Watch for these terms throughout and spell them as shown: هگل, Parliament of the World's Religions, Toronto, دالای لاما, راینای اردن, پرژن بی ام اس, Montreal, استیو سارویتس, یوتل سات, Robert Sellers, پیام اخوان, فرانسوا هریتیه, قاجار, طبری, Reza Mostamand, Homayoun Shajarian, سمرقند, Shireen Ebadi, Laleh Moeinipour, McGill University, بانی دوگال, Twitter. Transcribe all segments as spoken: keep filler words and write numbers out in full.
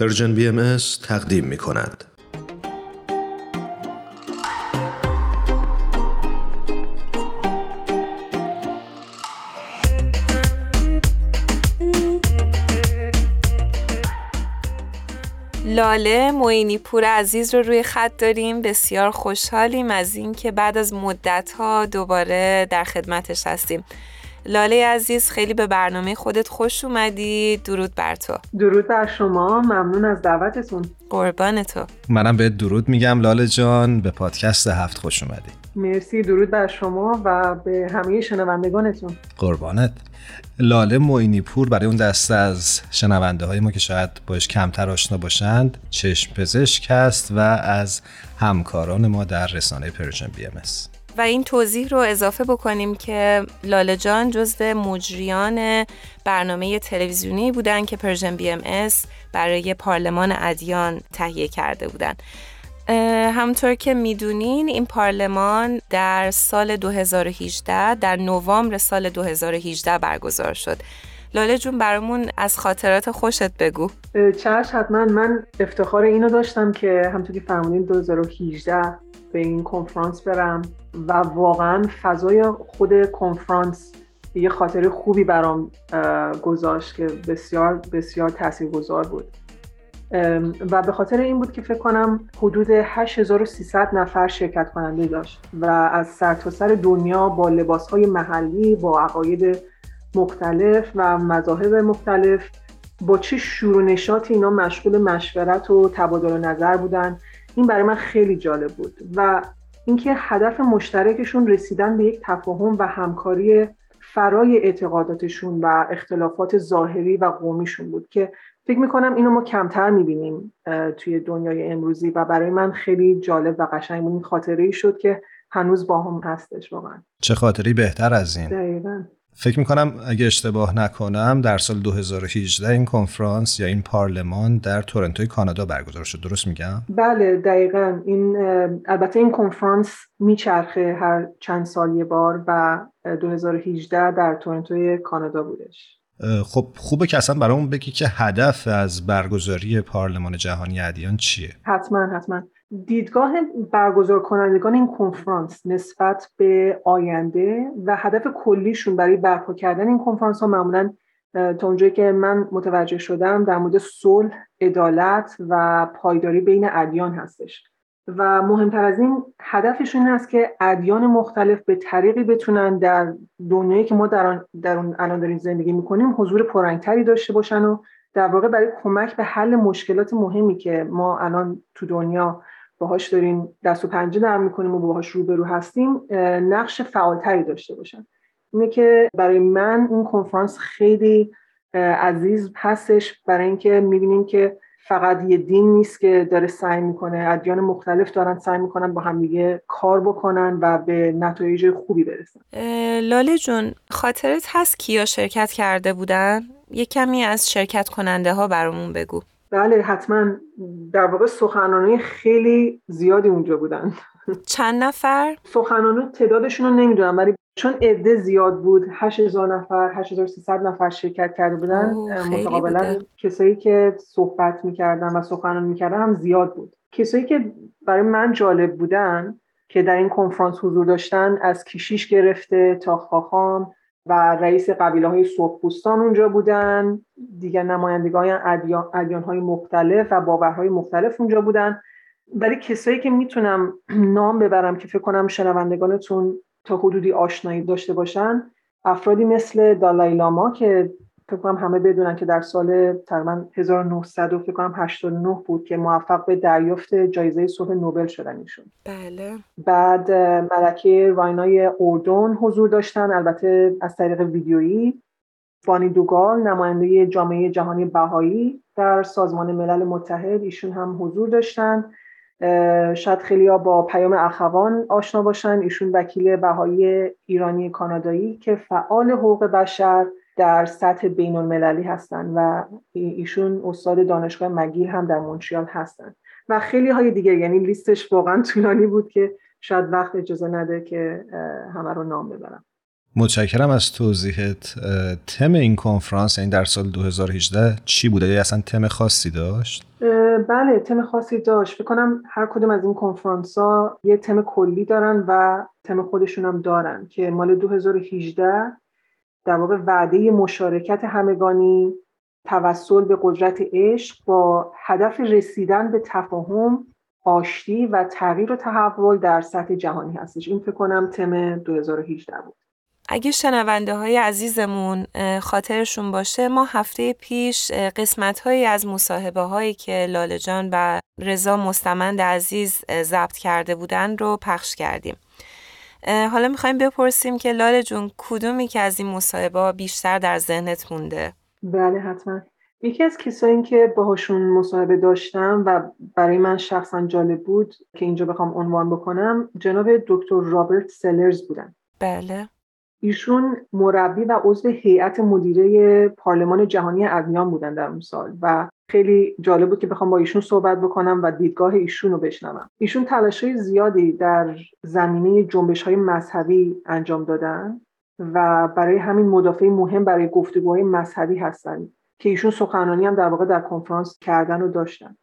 پرژن بی ام اس تقدیم می کند. لاله موئینیپور عزیز رو روی خط داریم. بسیار خوشحالیم از این که بعد از مدت‌ها دوباره در خدمتش هستیم. لاله عزیز، خیلی به برنامه خودت خوش اومدی. درود بر تو. درود بر شما، ممنون از دعوتتون. قربان تو. منم به درود میگم لاله جان، به پادکست هفت خوش اومدی. مرسی، درود بر شما و به همه شنوندگانتون. قربانت. لاله موئینیپور برای اون دسته از شنونده های ما که شاید باش کمتر آشنا باشند، چشم پزشک است و از همکاران ما در رسانه پرژن بی ام اس. و این توضیح رو اضافه بکنیم که لاله جان جزو مجریان برنامه تلویزیونی بودن که پرژن بی ام اس برای پارلمان ادیان تهیه کرده بودن. همطور که میدونین این پارلمان در سال دو هزار و هجده، در نوامبر سال دو هزار و هجده برگزار شد. لاله جون برامون از خاطرات خوشت بگو. چشم، حتما. من افتخار اینو داشتم که همطور که فهمونین دو هزار و هجده به این کنفرانس برم و واقعا فضای خود کنفرانس یه خاطره خوبی برام گذاشت که بسیار بسیار تاثیرگذار بود و به خاطر این بود که فکر کنم حدود هشت هزار و سیصد نفر شرکت کننده داشت و از سرتاسر دنیا با لباس‌های محلی، با عقاید مختلف و مذاهب مختلف، با چه شور و نشاطی اینا مشغول مشورت و تبادل نظر بودن. این برای من خیلی جالب بود و اینکه هدف مشترکشون رسیدن به یک تفاهم و همکاری فرای اعتقاداتشون و اختلافات ظاهری و قومیشون بود که فکر میکنم اینو ما کمتر میبینیم توی دنیای امروزی و برای من خیلی جالب و قشنگ بود. این خاطره‌ای شد که هنوز با هم هستش. واقعا چه خاطره‌ای بهتر از این. دقیقاً. فکر میکنم اگه اشتباه نکنم در سال دو هزار و هجده این کنفرانس یا این پارلمان در تورنتوی کانادا برگزار شد. درست میگم؟ بله دقیقاً. این البته این کنفرانس میچرخه هر چند سال یه بار و دو هزار و هجده در تورنتوی کانادا بودش. خب خوبه که اصلا برامون بگی که هدف از برگزاری پارلمان جهانی ادیان چیه؟ حتما حتما. دیدگاه برگزار کنندگان این کنفرانس نسبت به آینده و هدف کلیشون برای برپا کردن این کنفرانس ها معمولاً تا اونجایی که من متوجه شدم در مورد صلح، عدالت و پایداری بین ادیان هستش و مهمتر از این هدفشون این است که ادیان مختلف به طریقی بتونن در دنیایی که ما در آن در اون الان داریم زندگی میکنیم حضور پررنگتری داشته باشن و در واقع برای کمک به حل مشکلات مهمی که ما الان تو دنیا باهاش داریم دست و پنجه نرم میکنیم و باهاش روبرو هستیم نقش فعالتری داشته باشن. اینه که برای من این کنفرانس خیلی عزیز هستش برای اینکه میبینیم که فقط یه دین نیست که داره سعی میکنه، ادیان مختلف دارن سعی میکنن با هم دیگه کار بکنن و به نتایج خوبی برسن. لاله جون، خاطرت هست کیا شرکت کرده بودن؟ یه کمی از شرکت کننده ها برامون بگو. بله حتما. در واقع سخنرانای خیلی زیادی اونجا بودن. چند نفر؟ سخنرانو تعدادشون رو نمیدونم ولی چون عده زیاد بود هشت هزار نفر، هشت هزار و سیصد نفر شرکت کرده بودن. متقابلا کسایی که صحبت میکردن و سخنرانی میکردن هم زیاد بود. کسایی که برای من جالب بودن که در این کنفرانس حضور داشتن از کشیش گرفته تا خاخام و رئیس قبیله های سرخپوستان اونجا بودن، دیگر نمایندگان ادیان های مختلف و باورهای مختلف اونجا بودن. ولی کسایی که میتونم نام ببرم که فکر کنم شنوندگانتون تا حدودی آشنایی داشته باشن، افرادی مثل دالای لاما که فکر کنم همه بدونن که در سال تقریباً هزار و نهصد و هشتاد و نه بود که موفق به دریافت جایزه صلح نوبل شدن ایشون. بله. بعد ملکه راینای اردن حضور داشتن، البته از طریق ویدیویی. بانی دوگال نماینده جامعه جهانی بهایی در سازمان ملل متحد، ایشون هم حضور داشتن. شاید خیلی‌ها با پیام اخوان آشنا باشن، ایشون وکیل بهایی ایرانی کانادایی که فعال حقوق بشر در سطح بین المللی هستن و ایشون استاد دانشگاه مگیل هم در مونتریال هستن و خیلی های دیگر. یعنی لیستش واقعا طولانی بود که شاید وقت اجازه نده که همه رو نام ببرم. متشکرم از توضیحت. تم این کنفرانس این در سال دو هزار و هجده چی بوده؟ یا اصلا تم خاصی داشت؟ بله، تم خاصی داشت. بکنم هر کدوم از این کنفرانس ها یه تم کلی دارن و تم خودشون هم دارن که مال دو هزار و هجده در واقع وعده مشارکت همگانی، توسل به قدرت عشق با هدف رسیدن به تفاهم، آشتی و تغییر و تحول در سطح جهانی هستش. این فکر کنم تم دو هزار و هجده بود. اگه شنونده های عزیزمون خاطرشون باشه، ما هفته پیش قسمت هایی از مصاحبه هایی که لاله جان و رضا مستمند عزیز ضبط کرده بودن رو پخش کردیم. حالا میخوایم بپرسیم که لاله جون کدومی که از این مصاحبه ها بیشتر در ذهنت مونده؟ بله حتما. یکی از کسایی که باهاشون مصاحبه داشتم و برای من شخصا جالب بود که اینجا بخوام عنوان بکنم، جناب دکتر رابرت سلرز بودن. بله. ایشون مربی و عضو هیئت مدیره پارلمان جهانی ادیان بودن در اون سال و خیلی جالب بود که بخوام با ایشون صحبت بکنم و دیدگاه ایشون رو بشنوم. ایشون تلاش‌های زیادی در زمینه جنبش‌های مذهبی انجام دادن و برای همین مدافع مهم برای گفتگوهای مذهبی هستن که ایشون سخنرانی هم در واقع در کنفرانس کردن و داشتن.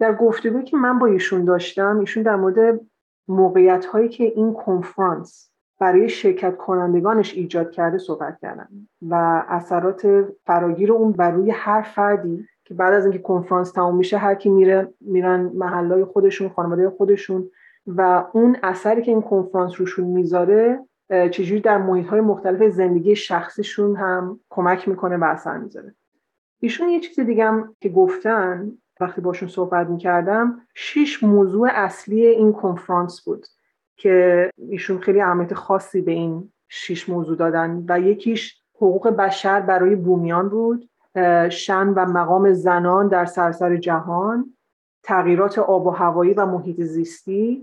در گفتگویی که من با ایشون داشتم، ایشون در مورد موقعیت‌هایی که این کنفرانس برای شرکت کنندگانش ایجاد کرده صحبت کردن و اثرات فراگیر اون بر روی هر فردی که بعد از اینکه کنفرانس تموم میشه هر کی میره، میرن محلای خودشون، خانواده خودشون و اون اثری که این کنفرانس روشون میذاره چجوری در محیط‌های مختلف زندگی شخصیشون هم کمک میکنه و اثر میذاره. ایشون یه چیز دیگه هم که گفتن وقتی باشون صحبت میکردم، شش موضوع اصلی این کنفرانس بود که ایشون خیلی اهمیت خاصی به این شش موضوع دادن و یکیش حقوق بشر برای بومیان بود، شأن و مقام زنان در سراسر جهان، تغییرات آب و هوایی و محیط زیستی،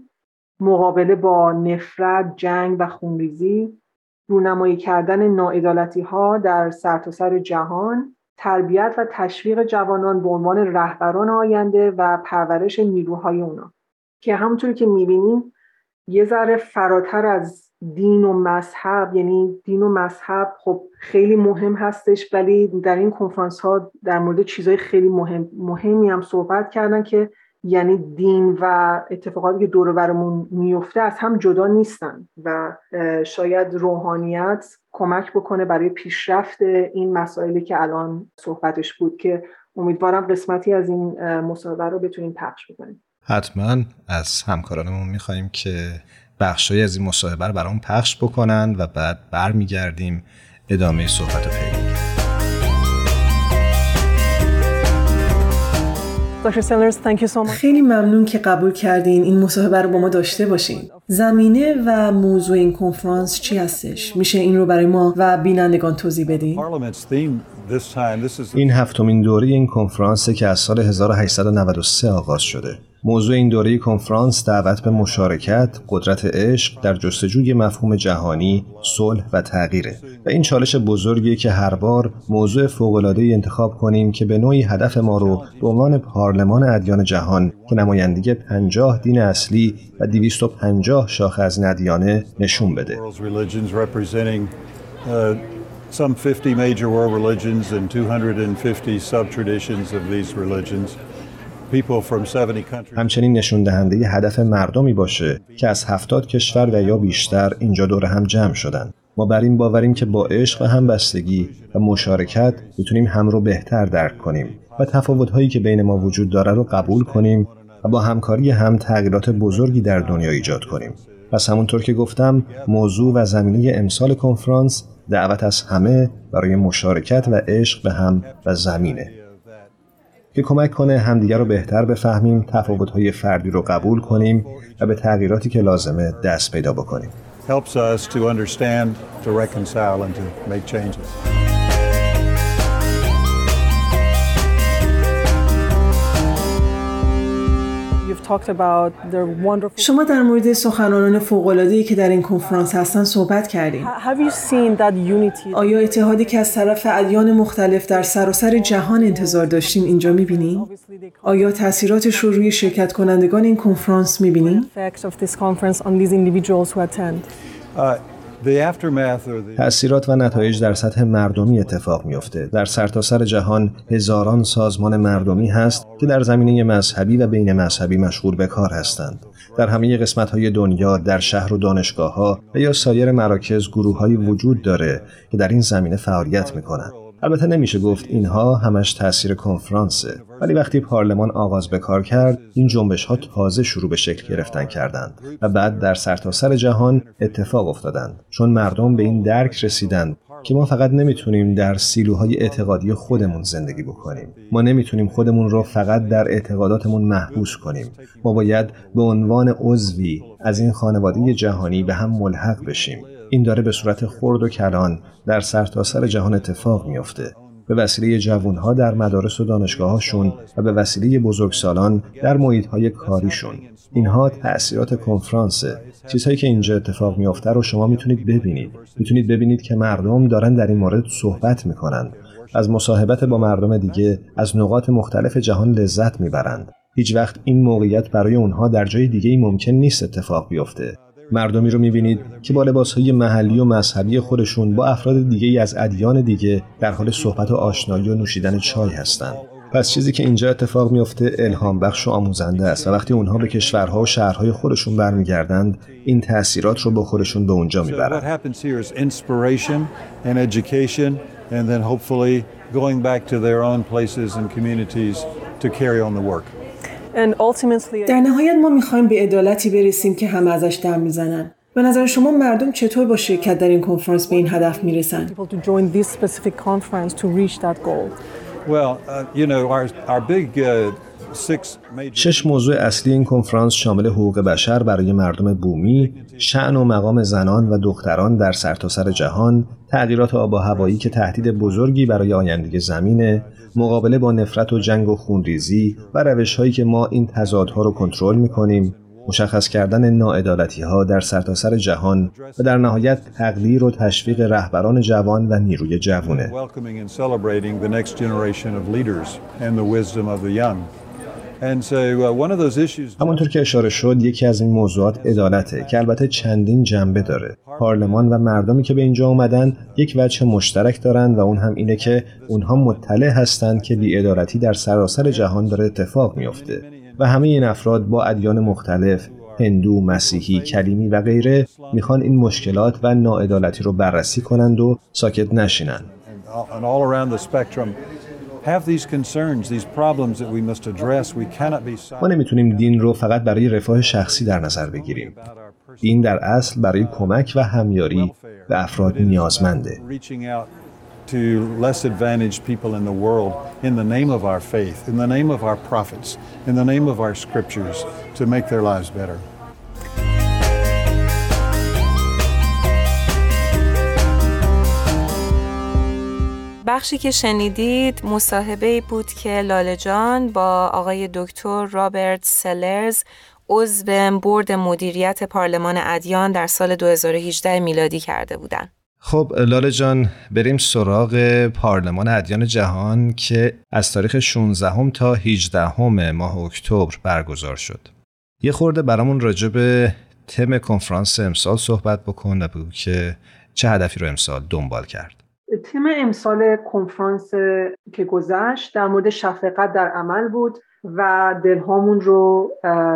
مقابله با نفرت، جنگ و خونریزی، رونمایی کردن ناعدالتی‌ها در سرتاسر جهان، تربیت و تشویق جوانان به عنوان رهبران آینده و پرورش نیروهای اونا که همونطور که می‌بینیم یه ذره فراتر از دین و مذهب، یعنی دین و مذهب خب خیلی مهم هستش ولی در این کنفرانس ها در مورد چیزهای خیلی مهم مهمی هم صحبت کردن که یعنی دین و اتفاقاتی که دور و برمون میفته از هم جدا نیستن و شاید روحانیت کمک بکنه برای پیشرفت این مسائلی که الان صحبتش بود که امیدوارم قسمتی از این مصاحبه رو بتونیم پخش بکنیم. حتما از همکارانمون میخواییم که بخشایی از این مصاحبه رو برامون پخش بکنن و بعد برمیگردیم ادامه صحبت رو پیگیریم. خیلی ممنون که قبول کردین این مصاحبه رو با ما داشته باشین. زمینه و موضوع این کنفرانس چی هستش؟ میشه این رو برای ما و بینندگان توضیح بدین؟ این هفتمین دوره این کنفرانسه که از سال هزار و هشتصد و نود و سه آغاز شده. موضوع این دوره کنفرانس دعوت به مشارکت، قدرت عشق در جستجوی مفهوم جهانی، صلح و تغییره. و این چالش بزرگیه که هر بار موضوع فوق‌العاده‌ای انتخاب کنیم که به نوعی هدف ما رو به عنوان پارلمان ادیان جهان که نمایندگی پنجاه دین اصلی و دویست و پنجاه شاخه از ادیانه نشون بده. Some fifty major world religions and two hundred fifty sub-traditions of these religions. People from seventy countries. همچنین نشون دهنده هدف مردمی باشه که از هفتاد کشور و یا بیشتر اینجا دور هم جمع شدن. ما بر این باوریم که با عشق و همبستگی و مشارکت میتونیم هم رو بهتر درک کنیم و تفاوت‌هایی که بین ما وجود داره رو قبول کنیم و با همکاری هم تغییرات بزرگی در دنیا ایجاد کنیم. پس همونطور که گفتم، موضوع و زمینه امسال کنفرانس دعوت از همه برای مشارکت و عشق به هم و زمینه که کمک کنه همدیگر رو بهتر بفهمیم، تفاوت‌های فردی رو قبول کنیم و به تغییراتی که لازمه دست پیدا بکنیم. شما در مورد سخنرانان فوق‌العاده‌ای که در این کنفرانس هستن صحبت کردین. آیا اتحادی که از طرف ادیان مختلف در سراسر جهان انتظار داشتیم اینجا می‌بینیم؟ آیا تأثیراتش رو روی شرکت کنندگان این کنفرانس می‌بینیم؟ تأثیرات و نتایج در سطح مردمی اتفاق میفته. در سرتاسر جهان هزاران سازمان مردمی هست که در زمینه مذهبی و بین مذهبی مشغول به کار هستند. در همه قسمت‌های دنیا، در شهر و دانشگاه‌ها و یا سایر مراکز گروه‌هایی وجود داره که در این زمینه فعالیت می‌کنند. البته نمیشه گفت اینها همش تأثیر کنفرانسه، ولی وقتی پارلمان آغاز به کار کرد این جنبش ها تازه شروع به شکل گرفتن کردند و بعد در سرتاسر جهان اتفاق افتادند، چون مردم به این درک رسیدند که ما فقط نمیتونیم در سیلوهای اعتقادی خودمون زندگی بکنیم. ما نمیتونیم خودمون رو فقط در اعتقاداتمون محبوس کنیم. ما باید به عنوان عضوی از این خانواده جهانی به هم ملحق بشیم. این داره به صورت خرد و کلان در سرتاسر جهان اتفاق میفته. به وسیله جوانها در مدارس و دانشگاه‌هاشون و به وسیله بزرگسالان در محیط‌های کاریشون. اینها تأثیرات کنفرانسه. چیزهایی که اینجا اتفاق میفته رو شما میتونید ببینید. میتونید ببینید که مردم دارن در این مورد صحبت میکنن. از مصاحبت با مردم دیگه از نقاط مختلف جهان لذت میبرند. هیچ وقت این موقعیت برای اونها در جای دیگه‌ای ممکن نیست اتفاق بیفته. مردمی رو می‌بینید که با لباس‌های محلی و مذهبی خودشون با افراد دیگه‌ای از ادیان دیگه در حال صحبت و آشنایی و نوشیدن چای هستند. پس چیزی که اینجا اتفاق میفته الهام بخش و آموزنده است و وقتی اونها به کشورها و شهرهای خودشون برمیگردند این تأثیرات رو با خودشون به اونجا میبرند. در نهایت ما میخوایم به عدالتی برسیم که همه ازش دم میزنن. به نظر شما مردم چطور با شرکت در این کنفرانس به این هدف میرسن؟ شش موضوع اصلی این کنفرانس شامل حقوق بشر برای مردم بومی، شأن و مقام زنان و دختران در سرتاسر جهان، تغییرات آب و هوایی که تهدید بزرگی برای آینده زمینه، مقابله با نفرت و جنگ و خونریزی و روش‌هایی که ما این تضادها رو کنترل می‌کنیم، مشخص کردن ناعدالتی‌ها در سرتاسر جهان و در نهایت تقدیر و تشویق رهبران جوان و نیروی جوونه. همانطور که اشاره شد یکی از این موضوعات عدالته که البته چندین جنبه داره. پارلمان و مردمی که به اینجا اومدن یک وجه مشترک دارن و اون هم اینه که اونها مطلع هستند که بی‌عدالتی در سراسر جهان داره اتفاق میفته و همه این افراد با ادیان مختلف، هندو، مسیحی، کلیمی و غیره میخوان این مشکلات و ناعدالتی رو بررسی کنند و ساکت نشینن. ما نمیتونیم دین رو فقط برای رفاه شخصی در نظر بگیریم. دین در اصل برای کمک و همیاری به افراد نیازمنده. بخشی که شنیدید مصاحبه‌ای بود که لاله جان با آقای دکتر رابرت سلرز عضو بورد مدیریت پارلمان ادیان در سال دو هزار و هجده میلادی کرده بودند. خب لاله جان بریم سراغ پارلمان ادیان جهان که از تاریخ شانزدهم تا هجدهم ماه اکتبر برگزار شد. یه خورده برامون راجع به تم کنفرانس امسال صحبت بکن و بگو که چه هدفی رو امسال دنبال کرد. تیم امسال کنفرانس که گذشت در مورد شفقت در عمل بود و دلهامون رو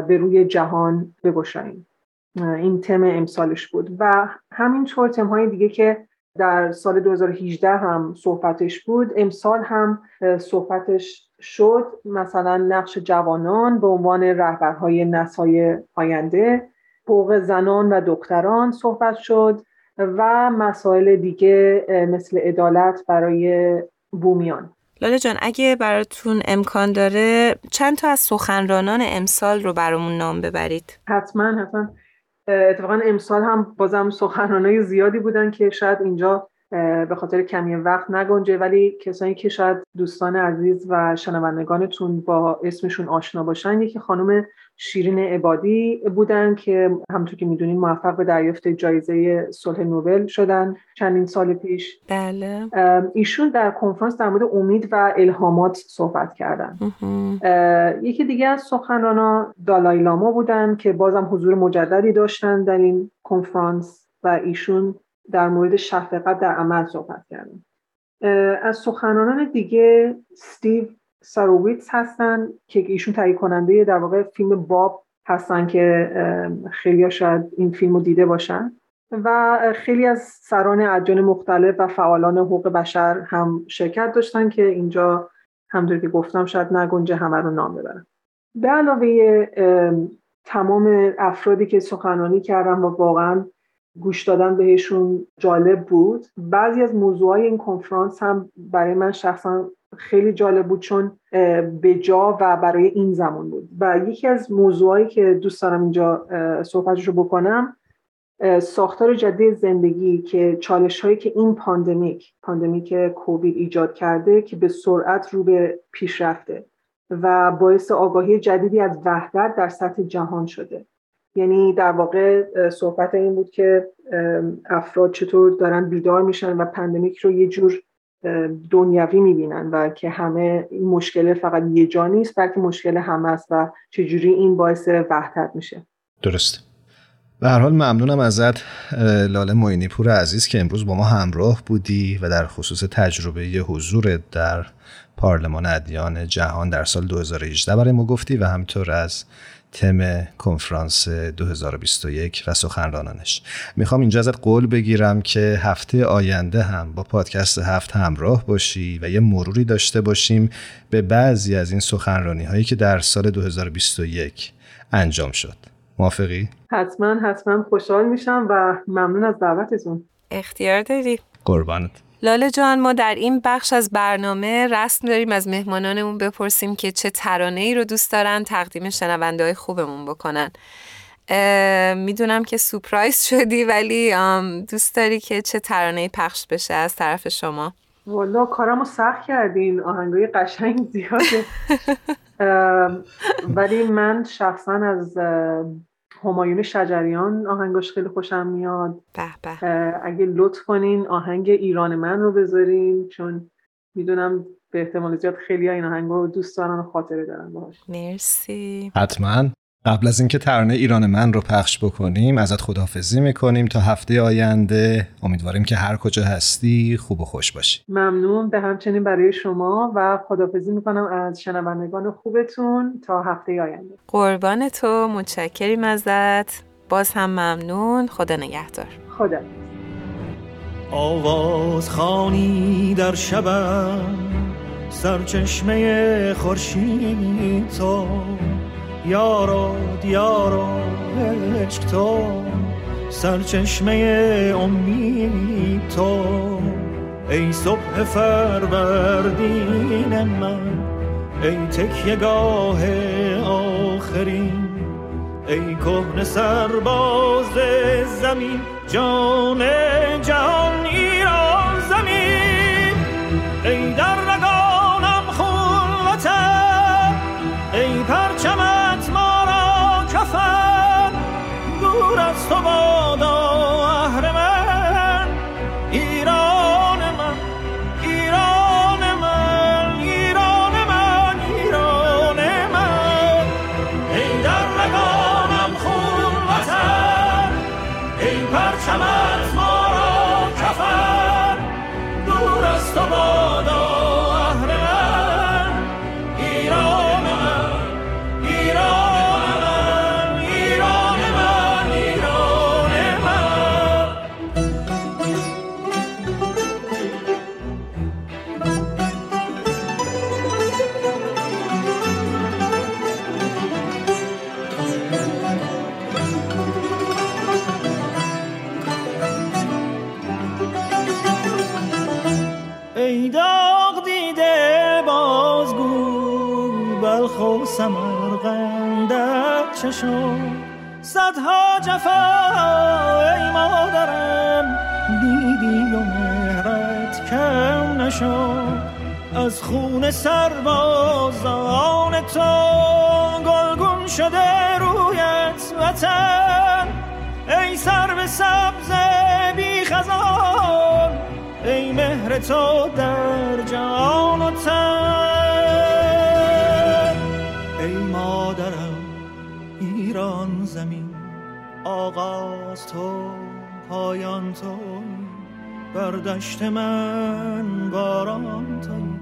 به روی جهان بگشاییم. این تم امسالش بود و همینطور تم‌های دیگه که در سال دو هزار و هجده هم صحبتش بود امسال هم صحبتش شد، مثلا نقش جوانان به عنوان رهبرهای نسل‌های آینده، حقوق زنان و دختران صحبت شد و مسائل دیگه مثل عدالت برای بومیان. لاله جان اگه براتون امکان داره چند تا از سخنرانان امسال رو برامون نام ببرید. حتما حتما اتفاقا امسال هم بازم سخنرانای زیادی بودن که شاید اینجا به خاطر کمی وقت نگنجه، ولی کسانی که شاید دوستان عزیز و شنوندگانتون با اسمشون آشنا باشن یکی خانم شیرین عبادی بودن که همونطور که میدونین موفق به دریافت جایزه صلح نوبل شدن چندین سال پیش. بله. ایشون در کنفرانس در مورد امید و الهامات صحبت کردن. یکی دیگه از سخنرانا دالای لاما بودن که بازم حضور مجددی داشتن در این کنفرانس و ایشون در مورد شفقت در عمل صحبت کردن. از سخنرانان دیگه استیو سارویتس هستن که ایشون تهیه کننده در واقع فیلم باب هستن که خیلی‌ها شاید این فیلم رو دیده باشن و خیلی از سران ادیان مختلف و فعالان حقوق بشر هم شرکت داشتن که اینجا همونطور که گفتم شاید نگنجه همه رو نام ببرم. به علاوه تمام افرادی که سخنرانی کردن و واقعا گوش دادن بهشون جالب بود، بعضی از موضوعای این کنفرانس هم برای من شخصا خیلی جالب بود چون به جا و برای این زمان بود. و یکی از موضوعایی که دوست دارم اینجا صحبتشو بکنم ساختار جدید زندگی که چالش‌هایی که این پاندمیک پاندمیک کووید ایجاد کرده که به سرعت رو به پیش رفته و باعث آگاهی جدیدی از وحدت در سطح جهان شده. یعنی در واقع صحبت این بود که افراد چطور دارن بیدار میشن و پاندمیک رو یه جور دنیوی میبینن و که همه این مشکل فقط یه جا نیست بلکه مشکل همه است و چجوری این باعث وحدت میشه. درست. به هر حال ممنونم ازت لاله معینی پور عزیز که امروز با ما همراه بودی و در خصوص تجربه حضورت در پارلمان ادیان جهان در سال دو هزار و هجده برای ما گفتی و همینطور از تم کنفرانس دو هزار و بیست و یک و سخنرانانش. میخوام اینجا ازت قول بگیرم که هفته آینده هم با پادکست هفت همراه باشی و یه مروری داشته باشیم به بعضی از این سخنرانی هایی که در سال دو هزار و بیست و یک انجام شد. موافقی؟ حتما حتما خوشحال میشم و ممنون از دعوتتون. اختیار داری. قربانت. لاله جان، ما در این بخش از برنامه رسم داریم از مهمانانمون بپرسیم که چه ترانه‌ای رو دوست دارن تقدیم شنونده‌های خوبمون بکنن. میدونم که سورپرایز شدی ولی دوست داری که چه ترانه‌ای پخش بشه از طرف شما؟ والا کارمو سخت کردین، آهنگای قشنگ زیاده. ولی من شخصا از همایون شجریان آهنگش خیلی خوشم میاد. به به. اگه لطف کنین آهنگ ایران من رو بذارین چون میدونم به احتمال زیاد خیلی ها این آهنگ رو دوست دارن و خاطره دارن باهاش. مرسی. حتماً. قبل از اینکه ترانه ایران من رو پخش بکنیم ازت خداحافظی میکنیم تا هفته آینده. امیدواریم که هر کجا هستی خوب و خوش باشی. ممنون، به همچنین برای شما و خداحافظی میکنم از شنوندگان خوبتون تا هفته آینده. قربان تو، متشکریم ازت. باز هم ممنون، خدا نگهدار. خدا. آواز خوانی در شب سرچشمه خورشید تو، یارو دیارو عشق تو، سرچشمه امید تو، ای صبح فروردین من، ای تکیه گاه آخرین، ای کهن سرباز زمین، جان جهان ایران زمین، ای در رگانم خون وطن، ای پرچم تو بادا اهرمن، ایران من، ایران من، ایران من، ایران من، ای در رگانم خون وطن، ای پرچمت ما را کفن، دور از تو بادا اهرمن، ایران من، ایران. سمرقندت چه شد صدها جفا ای مادرم، دیدی و مهرت کم نشد، از خون سربازان تو گلگون شده رویت وطن، ای سر به سبز بی خزان، ای مهر تو در جان و تن، مادرم ایران زمین، آغاز تو پایان تویی، بر دشت من باران تویی،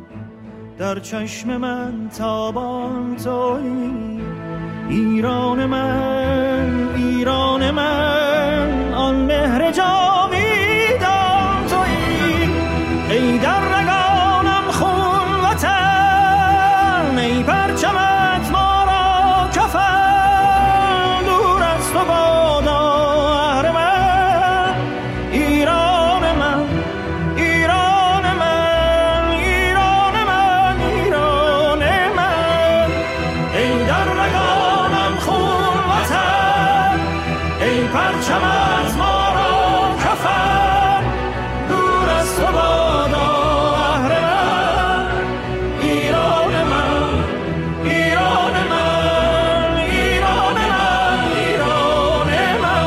در چشم من تابان تویی. ایران من، ایران من، آن مهر جاویدان تویی. ای در رگانم خون وطن، ای پرچمت ما را کفن. دور از تو بادا اهر من، ایران من، ایران من، ایران من، ایران من.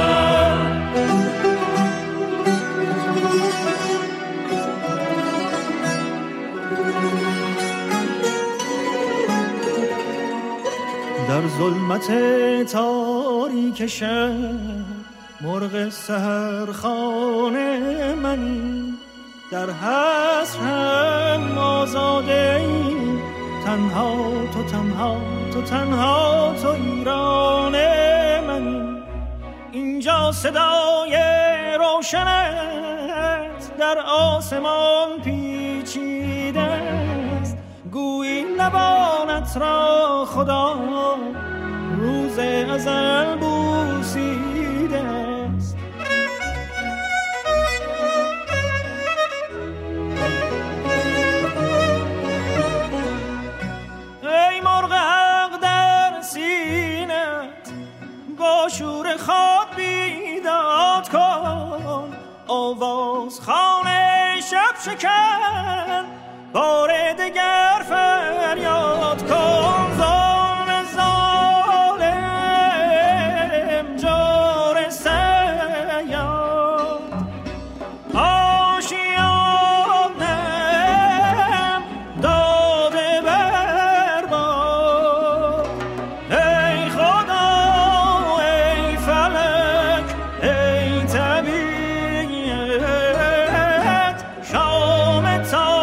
ای در رگانم خون وطن، ای پرچمت ما. ظلمت تاریک شب، مرغ سحر خانه منی. در حسر هم آزاده ای، تنها تو، تنها تو، تنها تو ایران منی. اینجا صدای روشنت در آسمان پیچیده است، گویی لبانت را خدا روز ازل بوسیده است. ای مرغ حق در سینت، با شور خود بیداد کن. آواز خانه شب شکن، بار دگر فریاد کن. ظالم ظالم جور سیاد، آشیانم داد بر باد. ای خدا، ای فلک، ای طبیعت، شام تا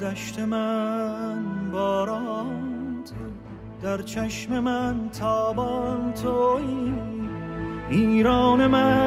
دشت من باران توی، در چشم من تابان توی. ایران من،